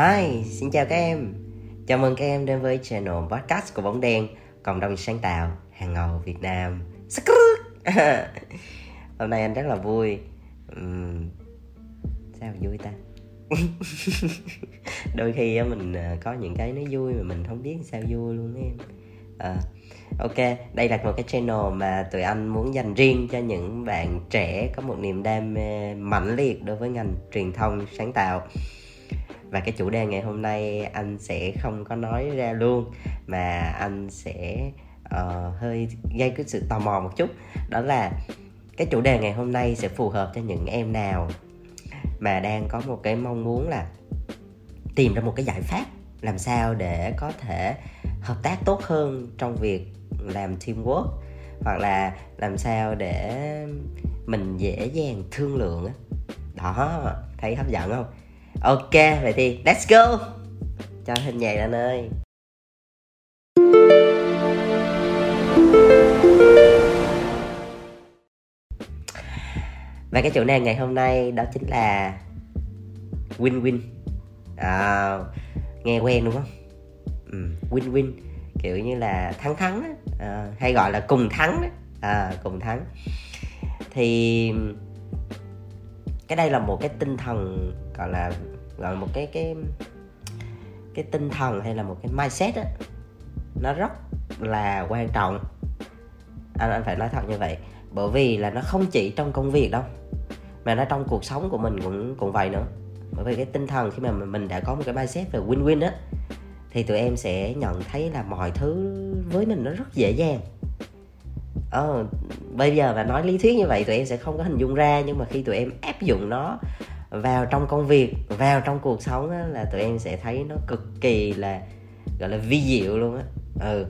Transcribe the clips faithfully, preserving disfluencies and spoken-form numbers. Hi, xin chào các em. Chào mừng các em đến với channel podcast của Bóng Đen, cộng đồng sáng tạo hàng ngầu Việt Nam. Hôm nay anh rất là vui. uhm, Sao vui ta? Đôi khi mình có những cái nó vui mà mình không biết sao vui luôn đó em. à, Ok, đây là một cái channel mà tụi anh muốn dành riêng cho những bạn trẻ có một niềm đam mê mãnh liệt đối với ngành truyền thông sáng tạo. Và cái chủ đề ngày hôm nay anh sẽ không có nói ra luôn, mà anh sẽ uh, hơi gây cái sự tò mò một chút. Đó là cái chủ đề ngày hôm nay sẽ phù hợp cho những em nào mà đang có một cái mong muốn là tìm ra một cái giải pháp làm sao để có thể hợp tác tốt hơn trong việc làm teamwork, hoặc là làm sao để mình dễ dàng thương lượng. Đó, thấy hấp dẫn không? Ok, vậy thì let's go. Cho hình nhạc anh ơi. Và cái chủ đề ngày hôm nay đó chính là win-win. à, Nghe quen đúng không? ừ, Win-win, kiểu như là thắng thắng à, hay gọi là cùng thắng à, Cùng thắng. Thì cái đây là một cái tinh thần, gọi là gọi là một cái cái cái tinh thần hay là một cái mindset á, nó rất là quan trọng. Anh anh phải nói thật như vậy, bởi vì là nó không chỉ trong công việc đâu, mà nó trong cuộc sống của mình cũng cũng vậy nữa. Bởi vì cái tinh thần khi mà mình đã có một cái mindset về win-win á, thì tụi em sẽ nhận thấy là mọi thứ với mình nó rất dễ dàng. Ờ, bây giờ mà nói lý thuyết như vậy tụi em sẽ không có hình dung ra, nhưng mà khi tụi em áp dụng nó vào trong công việc, vào trong cuộc sống á, là tụi em sẽ thấy nó cực kỳ là gọi là vi diệu luôn á. Ừ.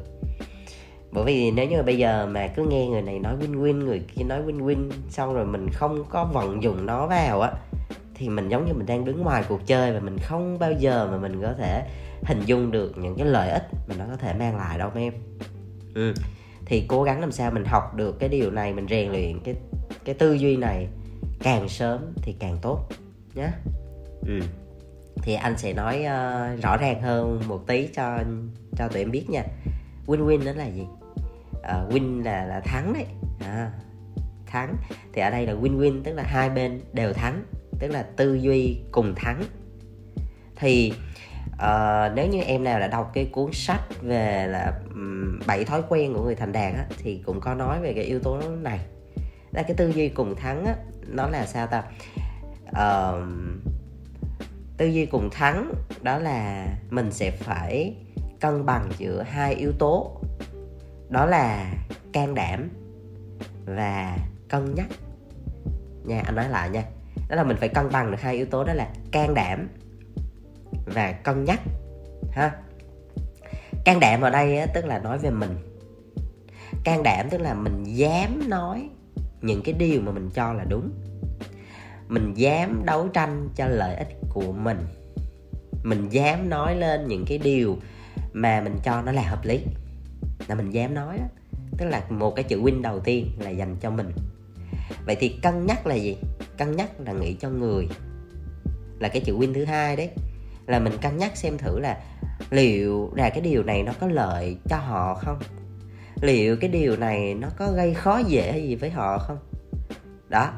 Bởi vì nếu như bây giờ mà cứ nghe người này nói win-win, người kia nói win-win, xong rồi mình không có vận dụng nó vào á, thì mình giống như mình đang đứng ngoài cuộc chơi, và mình không bao giờ mà mình có thể hình dung được những cái lợi ích mà nó có thể mang lại đâu em. Ừ. Thì cố gắng làm sao mình học được cái điều này, mình rèn luyện cái, cái tư duy này càng sớm thì càng tốt nhé. Ừ. Thì anh sẽ nói uh, rõ ràng hơn một tí cho cho tụi em biết nha. Win-win đó là gì? Uh, win là, là thắng đấy. À, thắng. Thì ở đây là win-win tức là hai bên đều thắng, tức là tư duy cùng thắng. Thì Uh, nếu như em nào đã đọc cái cuốn sách về là bảy um, thói quen của người thành đạt á, thì cũng có nói về cái yếu tố này. Là cái tư duy cùng thắng á, nó là sao ta? Uh, tư duy cùng thắng đó là mình sẽ phải cân bằng giữa hai yếu tố, đó là can đảm và cân nhắc. Nha, anh nói lại nha. Đó là mình phải cân bằng được hai yếu tố, đó là can đảm và cân nhắc ha. Can đảm ở đây á, tức là nói về mình. Can đảm tức là mình dám nói những cái điều mà mình cho là đúng, mình dám đấu tranh cho lợi ích của mình, mình dám nói lên những cái điều mà mình cho nó là hợp lý, là mình dám nói đó. Tức là một cái chữ win đầu tiên là dành cho mình. Vậy thì cân nhắc là gì? Cân nhắc là nghĩ cho người, là cái chữ win thứ hai đấy. Là mình cân nhắc xem thử là liệu là cái điều này nó có lợi cho họ không, liệu cái điều này nó có gây khó dễ hay gì với họ không. Đó,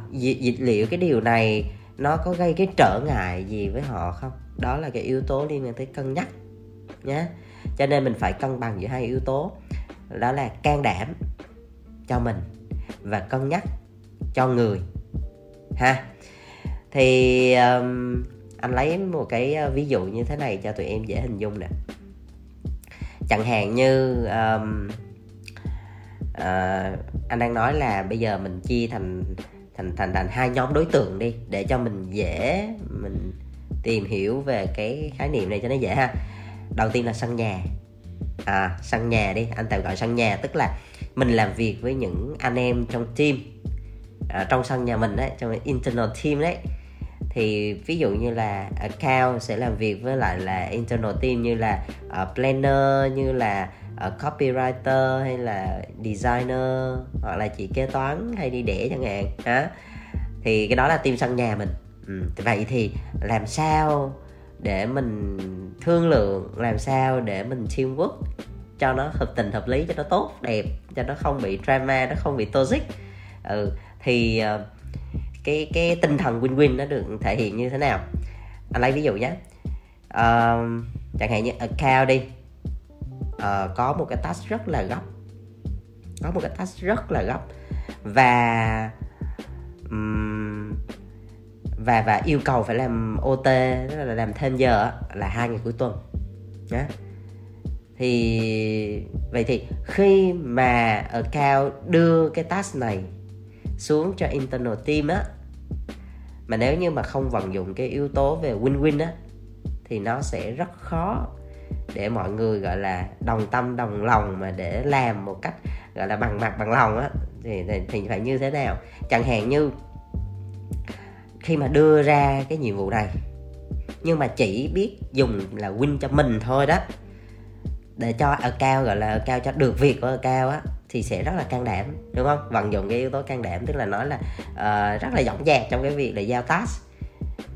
liệu cái điều này nó có gây cái trở ngại gì với họ không. Đó là cái yếu tố liên quan tới cân nhắc nhá. Cho nên mình phải cân bằng giữa hai yếu tố, đó là can đảm cho mình và cân nhắc cho người ha. Thì um, anh lấy một cái ví dụ như thế này cho tụi em dễ hình dung nè. Chẳng hạn như um, uh, anh đang nói là bây giờ mình chia thành thành thành thành hai nhóm đối tượng đi, để cho mình dễ mình tìm hiểu về cái khái niệm này cho nó dễ ha. Đầu tiên là sân nhà. À, sân nhà đi, anh tạm gọi sân nhà tức là mình làm việc với những anh em trong team, à, trong sân nhà mình đấy, trong internal team đấy. Thì ví dụ như là account sẽ làm việc với lại là internal team, như là uh, planner, như là uh, copywriter hay là designer, hoặc là chị kế toán hay đi đẻ chẳng hạn đó. Thì cái đó là team sân nhà mình. Ừ. Vậy thì làm sao để mình thương lượng làm sao để mình teamwork cho nó hợp tình hợp lý, cho nó tốt đẹp, cho nó không bị drama, nó không bị toxic. Ừ, thì uh, cái cái tinh thần win-win nó được thể hiện như thế nào? Anh lấy ví dụ nhé. Uh, chẳng hạn như account đi, uh, có một cái task rất là gấp, có một cái task rất là gấp và um, và và yêu cầu phải làm ô tê, tức là làm thêm giờ là hai ngày cuối tuần. Nhá. Thì vậy thì khi mà account đưa cái task này xuống cho internal team á, mà nếu như mà không vận dụng cái yếu tố về win-win á, thì nó sẽ rất khó để mọi người gọi là đồng tâm đồng lòng mà để làm một cách gọi là bằng mặt bằng lòng á, thì, thì, thì phải như thế nào? Chẳng hạn như khi mà đưa ra cái nhiệm vụ này nhưng mà chỉ biết dùng là win cho mình thôi đó, để cho account gọi là account cho được việc của account á, thì sẽ rất là can đảm, đúng không? Vận dụng cái yếu tố can đảm, tức là nói là uh, rất là dõng dạc trong cái việc là giao task,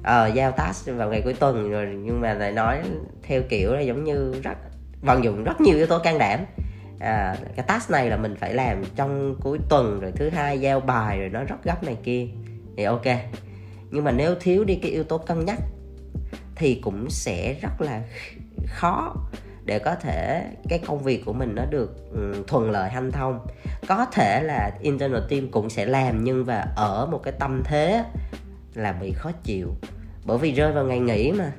ờ, giao task vào ngày cuối tuần rồi, nhưng mà lại nói theo kiểu là giống như rất vận dụng rất nhiều yếu tố can đảm. À, cái task này là mình phải làm trong cuối tuần rồi, thứ hai giao bài rồi, nó rất gấp này kia thì ok. Nhưng mà nếu thiếu đi cái yếu tố cân nhắc thì cũng sẽ rất là khó để có thể cái công việc của mình nó được thuận lợi hanh thông. Có thể là internal team cũng sẽ làm nhưng mà ở một cái tâm thế là bị khó chịu, bởi vì rơi vào ngày nghỉ mà,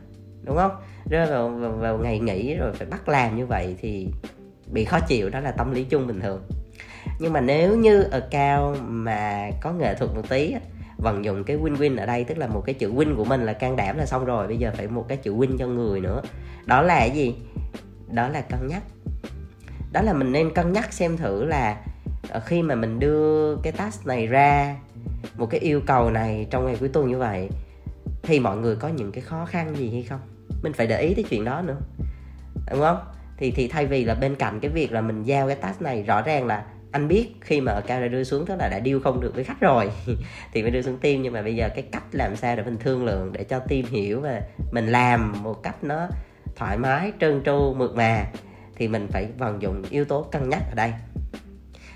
đúng không? Rơi vào, vào, vào ngày nghỉ rồi phải bắt làm như vậy thì bị khó chịu, đó là tâm lý chung bình thường. Nhưng mà nếu như account mà có nghệ thuật một tí, vận dụng cái win-win ở đây, tức là một cái chữ win của mình là can đảm là xong rồi, bây giờ phải một cái chữ win cho người nữa, đó là cái gì? Đó là cân nhắc. Đó là mình nên cân nhắc xem thử là khi mà mình đưa cái task này ra, một cái yêu cầu này trong ngày cuối tuần như vậy, thì mọi người có những cái khó khăn gì hay không? Mình phải để ý tới chuyện đó nữa, đúng không? Thì, thì thay vì là bên cạnh cái việc là mình giao cái task này, rõ ràng là anh biết khi mà account đã đưa xuống tức là đã deal không được với khách rồi thì mới đưa xuống team. Nhưng mà bây giờ cái cách làm sao để mình thương lượng để cho team hiểu và mình làm một cách nó thoải mái, trơn tru, mượt mà, thì mình phải vận dụng yếu tố cân nhắc ở đây.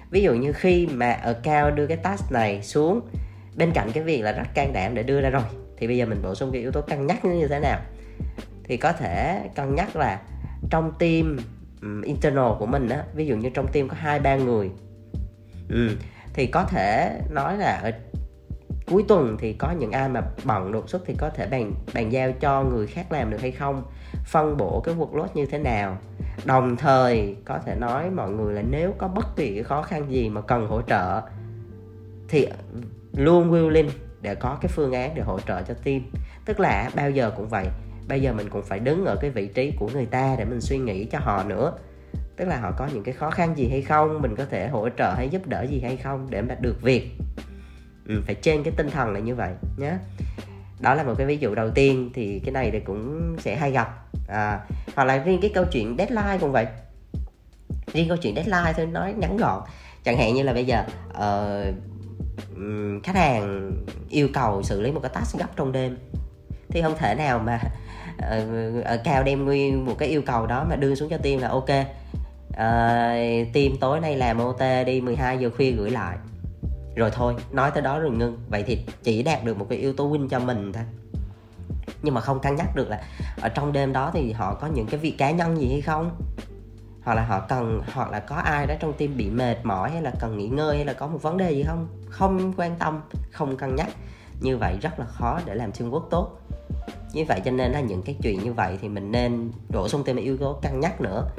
Ví dụ như khi mà account đưa cái task này xuống, bên cạnh cái việc là rất can đảm để đưa ra rồi, thì bây giờ mình bổ sung cái yếu tố cân nhắc như thế nào? Thì có thể cân nhắc là trong team um, internal của mình á, ví dụ như trong team có hai ba người, ừ, thì có thể nói là ở cuối tuần thì có những ai mà bận đột xuất thì có thể bàn, bàn giao cho người khác làm được hay không, phân bổ cái workload như thế nào. Đồng thời có thể nói mọi người là nếu có bất kỳ cái khó khăn gì mà cần hỗ trợ thì luôn willing để có cái phương án để hỗ trợ cho team. Tức là bao giờ cũng vậy, bây giờ mình cũng phải đứng ở cái vị trí của người ta để mình suy nghĩ cho họ nữa. Tức là họ có những cái khó khăn gì hay không, mình có thể hỗ trợ hay giúp đỡ gì hay không để mà được việc. Ừ, phải trên cái tinh thần là như vậy nhé. Đó là một cái ví dụ đầu tiên, thì cái này thì cũng sẽ hay gặp. À, hoặc là riêng cái câu chuyện deadline cũng vậy. Riêng câu chuyện deadline thôi, nói ngắn gọn. Chẳng hạn như là bây giờ uh, khách hàng yêu cầu xử lý một cái task gấp trong đêm, thì không thể nào mà uh, account đem nguyên một cái yêu cầu đó mà đưa xuống cho team là ok, uh, team tối nay làm ô tê đi, mười hai giờ khuya gửi lại. Rồi thôi, nói tới đó rồi ngưng. Vậy thì chỉ đạt được một cái yếu tố win cho mình thôi, nhưng mà không cân nhắc được là ở trong đêm đó thì họ có những cái việc cá nhân gì hay không, hoặc là họ cần, hoặc là có ai đó trong team bị mệt mỏi hay là cần nghỉ ngơi, hay là có một vấn đề gì không. Không quan tâm, không cân nhắc. Như vậy rất là khó để làm teamwork tốt. Như vậy cho nên là những cái chuyện như vậy thì mình nên bổ sung thêm yếu tố cân nhắc nữa.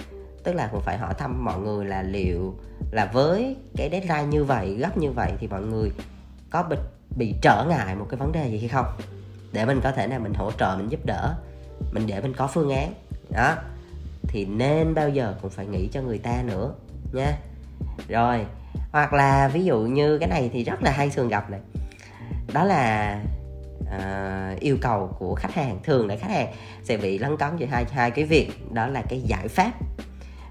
Tức là cũng phải hỏi thăm mọi người là liệu là với cái deadline như vậy, gấp như vậy, thì mọi người có bị, bị trở ngại một cái vấn đề gì hay không, để mình có thể là mình hỗ trợ, mình giúp đỡ, mình để mình có phương án. Đó, thì nên bao giờ cũng phải nghĩ cho người ta nữa nha. Rồi, hoặc là ví dụ như cái này thì rất là hay thường gặp này, đó là uh, yêu cầu của khách hàng. Thường là khách hàng sẽ bị lấn cấn giữa hai, hai cái việc, đó là cái giải pháp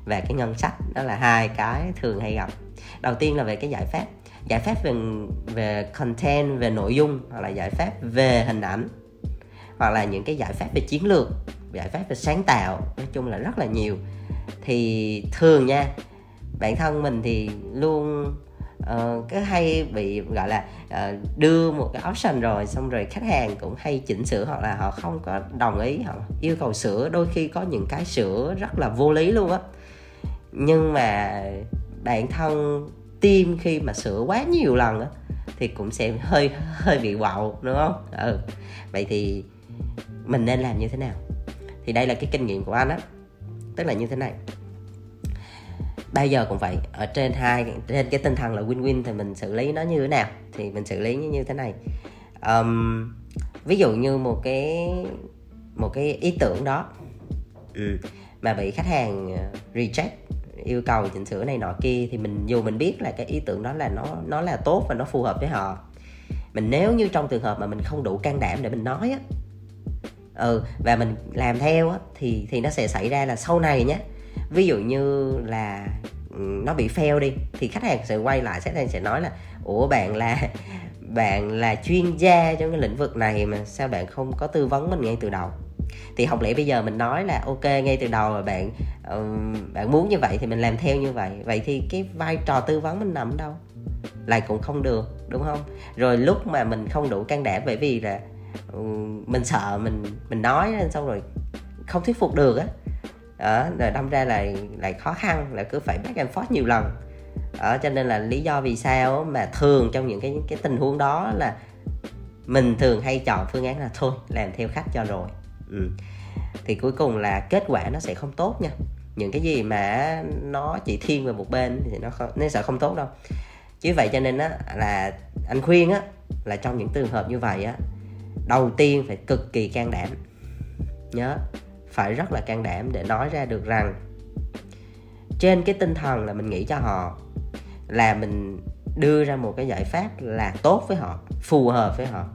và cái ngân sách. Đó là hai cái thường hay gặp. Đầu tiên là về cái giải pháp. Giải pháp về, về content, về nội dung, hoặc là giải pháp về hình ảnh, hoặc là những cái giải pháp về chiến lược, giải pháp về sáng tạo, nói chung là rất là nhiều. Thì thường nha, bản thân mình thì luôn uh, cứ hay bị gọi là uh, đưa một cái option rồi, xong rồi khách hàng cũng hay chỉnh sửa hoặc là họ không có đồng ý, họ yêu cầu sửa, đôi khi có những cái sửa rất là vô lý luôn á. Nhưng mà bản thân team khi mà sửa quá nhiều lần á thì cũng sẽ hơi hơi bị quậu, đúng không? Ừ. Vậy thì mình nên làm như thế nào? Thì đây là cái kinh nghiệm của anh á, tức là như thế này. Bây giờ cũng vậy, ở trên hai trên cái tinh thần là win-win thì mình xử lý nó như thế nào? Thì mình xử lý như thế này. Um, ví dụ như một cái một cái ý tưởng đó ừ. mà bị khách hàng reject, yêu cầu chỉnh sửa này nọ kia, thì mình dù mình biết là cái ý tưởng đó là nó nó là tốt và nó phù hợp với họ, mình nếu như trong trường hợp mà mình không đủ can đảm để mình nói á, ừ và mình làm theo á, thì thì nó sẽ xảy ra là sau này nhé, ví dụ như là nó bị fail đi, thì khách hàng sẽ quay lại, khách hàng sẽ nói là ủa bạn là bạn là chuyên gia trong cái lĩnh vực này mà sao bạn không có tư vấn mình ngay từ đầu? Thì không lẽ bây giờ mình nói là ok ngay từ đầu là bạn uh, bạn muốn như vậy thì mình làm theo như vậy, vậy thì cái vai trò tư vấn mình nằm đâu? Lại cũng không được, đúng không? Rồi lúc mà mình không đủ can đảm bởi vì là uh, mình sợ mình mình nói lên xong rồi không thuyết phục được á, đó, rồi đâm ra lại lại khó khăn, là cứ phải back and forth nhiều lần. Đó, cho nên là lý do vì sao mà thường trong những cái cái tình huống đó là mình thường hay chọn phương án là thôi làm theo khách cho rồi. Ừ. Thì cuối cùng là kết quả nó sẽ không tốt nha. Những cái gì mà nó chỉ thiên về một bên thì nó không, nó sẽ không tốt đâu. Chứ vậy cho nên á, là anh khuyên á, là trong những trường hợp như vậy á, đầu tiên phải cực kỳ can đảm. Nhớ, phải rất là can đảm để nói ra được rằng trên cái tinh thần là mình nghĩ cho họ, là mình đưa ra một cái giải pháp là tốt với họ, phù hợp với họ.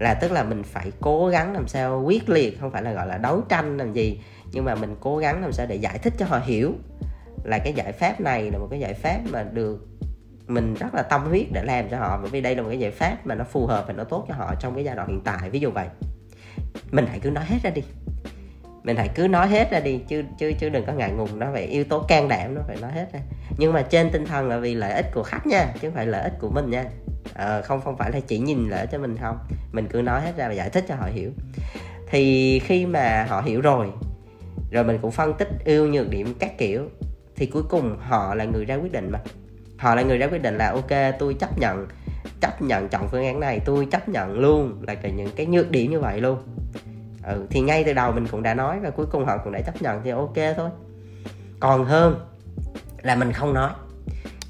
Là tức là mình phải cố gắng làm sao quyết liệt, không phải là gọi là đấu tranh làm gì, nhưng mà mình cố gắng làm sao để giải thích cho họ hiểu là cái giải pháp này là một cái giải pháp mà được mình rất là tâm huyết để làm cho họ, bởi vì đây là một cái giải pháp mà nó phù hợp và nó tốt cho họ trong cái giai đoạn hiện tại. Ví dụ vậy, mình hãy cứ nói hết ra đi, mình hãy cứ nói hết ra đi chứ chứ chứ đừng có ngại ngùng, nó phải yếu tố can đảm, nó phải nói hết ra, nhưng mà trên tinh thần là vì lợi ích của khách nha, chứ không phải lợi ích của mình nha. Ờ, không không phải là chỉ nhìn lỡ cho mình không, mình cứ nói hết ra và giải thích cho họ hiểu. Thì khi mà họ hiểu rồi, rồi mình cũng phân tích ưu nhược điểm các kiểu, thì cuối cùng họ là người ra quyết định mà. Họ là người ra quyết định là ok tôi chấp nhận, chấp nhận chọn phương án này, tôi chấp nhận luôn là những cái nhược điểm như vậy luôn. Ừ, thì ngay từ đầu mình cũng đã nói và cuối cùng họ cũng đã chấp nhận thì ok thôi. Còn hơn là mình không nói.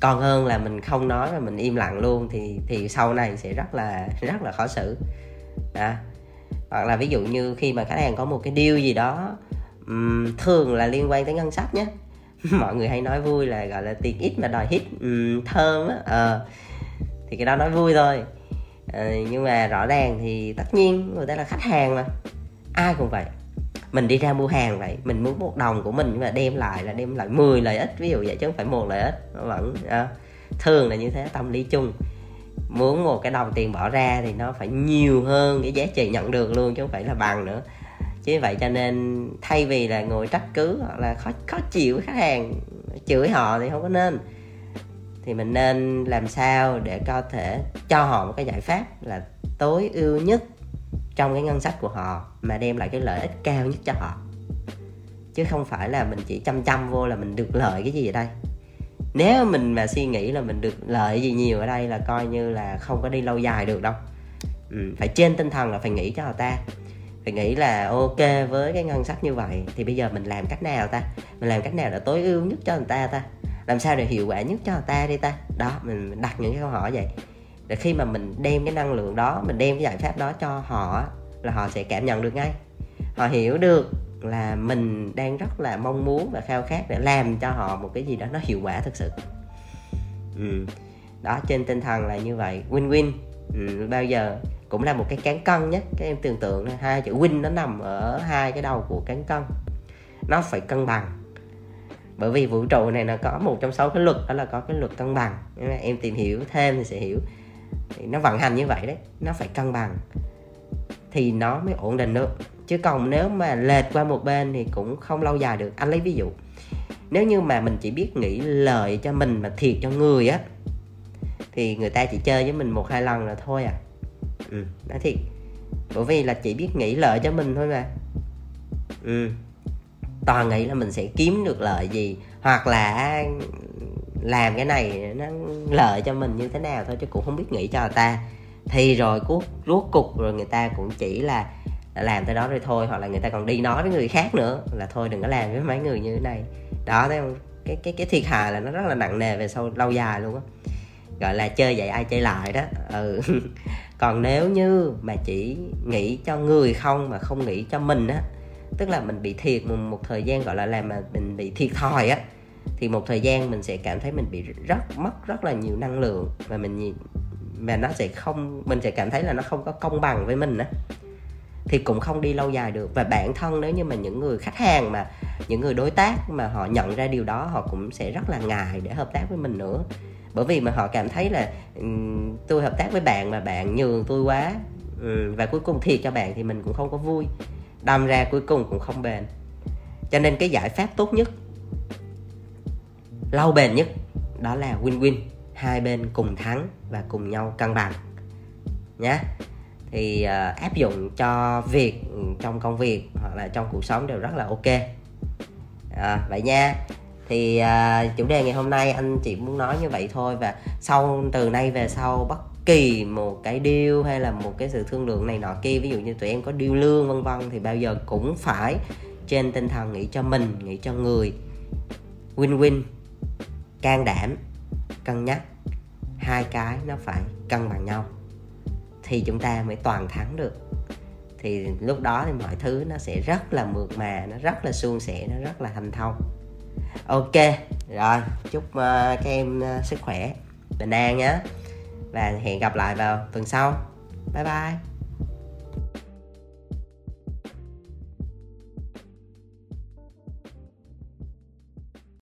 Còn hơn là mình không nói và mình im lặng luôn thì thì sau này sẽ rất là rất là khó xử. Đó. Hoặc là ví dụ như khi mà khách hàng có một cái deal gì đó um, thường là liên quan tới ngân sách nhé. Mọi người hay nói vui là gọi là tiền ít mà đòi hít um, thơm á. À, thì cái đó nói vui thôi. À, nhưng mà rõ ràng thì tất nhiên người ta là khách hàng mà. Ai cũng vậy. Mình đi ra mua hàng vậy, mình muốn một đồng của mình nhưng mà đem lại là đem lại mười lợi ích, ví dụ vậy, chứ không phải một lợi ích. Nó vẫn à, thường là như thế, tâm lý chung muốn một cái đồng tiền bỏ ra thì nó phải nhiều hơn cái giá trị nhận được luôn, chứ không phải là bằng nữa. Chứ vậy cho nên thay vì là ngồi trách cứ hoặc là khó, khó chịu với khách hàng, chửi họ thì không có nên. Thì mình nên làm sao để có thể cho họ một cái giải pháp là tối ưu nhất trong cái ngân sách của họ mà đem lại cái lợi ích cao nhất cho họ, chứ không phải là mình chỉ chăm chăm vô là mình được lợi cái gì ở đây. Nếu mình mà suy nghĩ là mình được lợi gì nhiều ở đây là coi như là không có đi lâu dài được đâu. Ừ, phải trên tinh thần là phải nghĩ cho họ ta, phải nghĩ là ok với cái ngân sách như vậy thì bây giờ mình làm cách nào ta, mình làm cách nào để tối ưu nhất cho người ta ta, làm sao để hiệu quả nhất cho người ta đi ta. Đó, mình đặt những cái câu hỏi vậy. Để khi mà mình đem cái năng lượng đó, mình đem cái giải pháp đó cho họ là họ sẽ cảm nhận được ngay. Họ hiểu được là mình đang rất là mong muốn và khao khát để làm cho họ một cái gì đó nó hiệu quả thực sự. Ừ. Đó, trên tinh thần là như vậy, win-win. Ừ, bao giờ cũng là một cái cán cân nhé. Các em tưởng tượng hai chữ win nó nằm ở hai cái đầu của cán cân. Nó phải cân bằng. Bởi vì vũ trụ này nó có một trong sáu cái luật, đó là có cái luật cân bằng. Em tìm hiểu thêm thì sẽ hiểu. Nó vận hành như vậy đấy, nó phải cân bằng. thì nó mới ổn định được. Chứ còn nếu mà lệch qua một bên thì cũng không lâu dài được. Anh lấy ví dụ, nếu như mà mình chỉ biết nghĩ lợi cho mình mà thiệt cho người á, thì người ta chỉ chơi với mình một hai lần là thôi à. Ừ, nói thiệt. Bởi vì là chỉ biết nghĩ lợi cho mình thôi mà. Ừ, toàn nghĩ là mình sẽ kiếm được lợi gì, hoặc là làm cái này nó lợi cho mình như thế nào thôi, chứ cũng không biết nghĩ cho người ta. Thì rồi cốt rốt cục rồi người ta cũng chỉ là làm tới đó rồi thôi, hoặc là người ta còn đi nói với người khác nữa là thôi đừng có làm với mấy người như thế này. Đó, thấy không? Cái cái cái thiệt hại là nó rất là nặng nề về sau lâu dài luôn á. Gọi là chơi vậy ai chơi lại đó. Ừ. Còn nếu như mà chỉ nghĩ cho người không mà không nghĩ cho mình á, tức là mình bị thiệt một thời gian, gọi là làm mà mình bị thiệt thòi á, thì một thời gian mình sẽ cảm thấy mình bị rất mất rất là nhiều năng lượng, và mình và nó sẽ không mình sẽ cảm thấy là nó không có công bằng với mình á, thì cũng không đi lâu dài được. Và bản thân nếu như mà những người khách hàng mà những người đối tác mà họ nhận ra điều đó, họ cũng sẽ rất là ngại để hợp tác với mình nữa. Bởi vì mà họ cảm thấy là tôi hợp tác với bạn mà bạn nhường tôi quá, và cuối cùng thiệt cho bạn thì mình cũng không có vui, đâm ra cuối cùng cũng không bền. Cho nên cái giải pháp tốt nhất, lâu bền nhất đó là win-win, hai bên cùng thắng và cùng nhau cân bằng nhé. Thì uh, áp dụng cho việc trong công việc hoặc là trong cuộc sống đều rất là ok. À, vậy nha. Thì uh, chủ đề ngày hôm nay anh chỉ muốn nói như vậy thôi. Và sau từ nay về sau, bất kỳ một cái deal hay là một cái sự thương lượng này nọ kia, ví dụ như tụi em có deal lương vân vân, thì bao giờ cũng phải trên tinh thần nghĩ cho mình, nghĩ cho người, win-win, can đảm, cân nhắc, hai cái nó phải cân bằng nhau thì chúng ta mới toàn thắng được. Thì lúc đó thì mọi thứ nó sẽ rất là mượt mà, nó rất là suôn sẻ, nó rất là thành thông. Ok, rồi, chúc uh, các em uh, sức khỏe, bình an nhé. Và hẹn gặp lại vào tuần sau. Bye bye.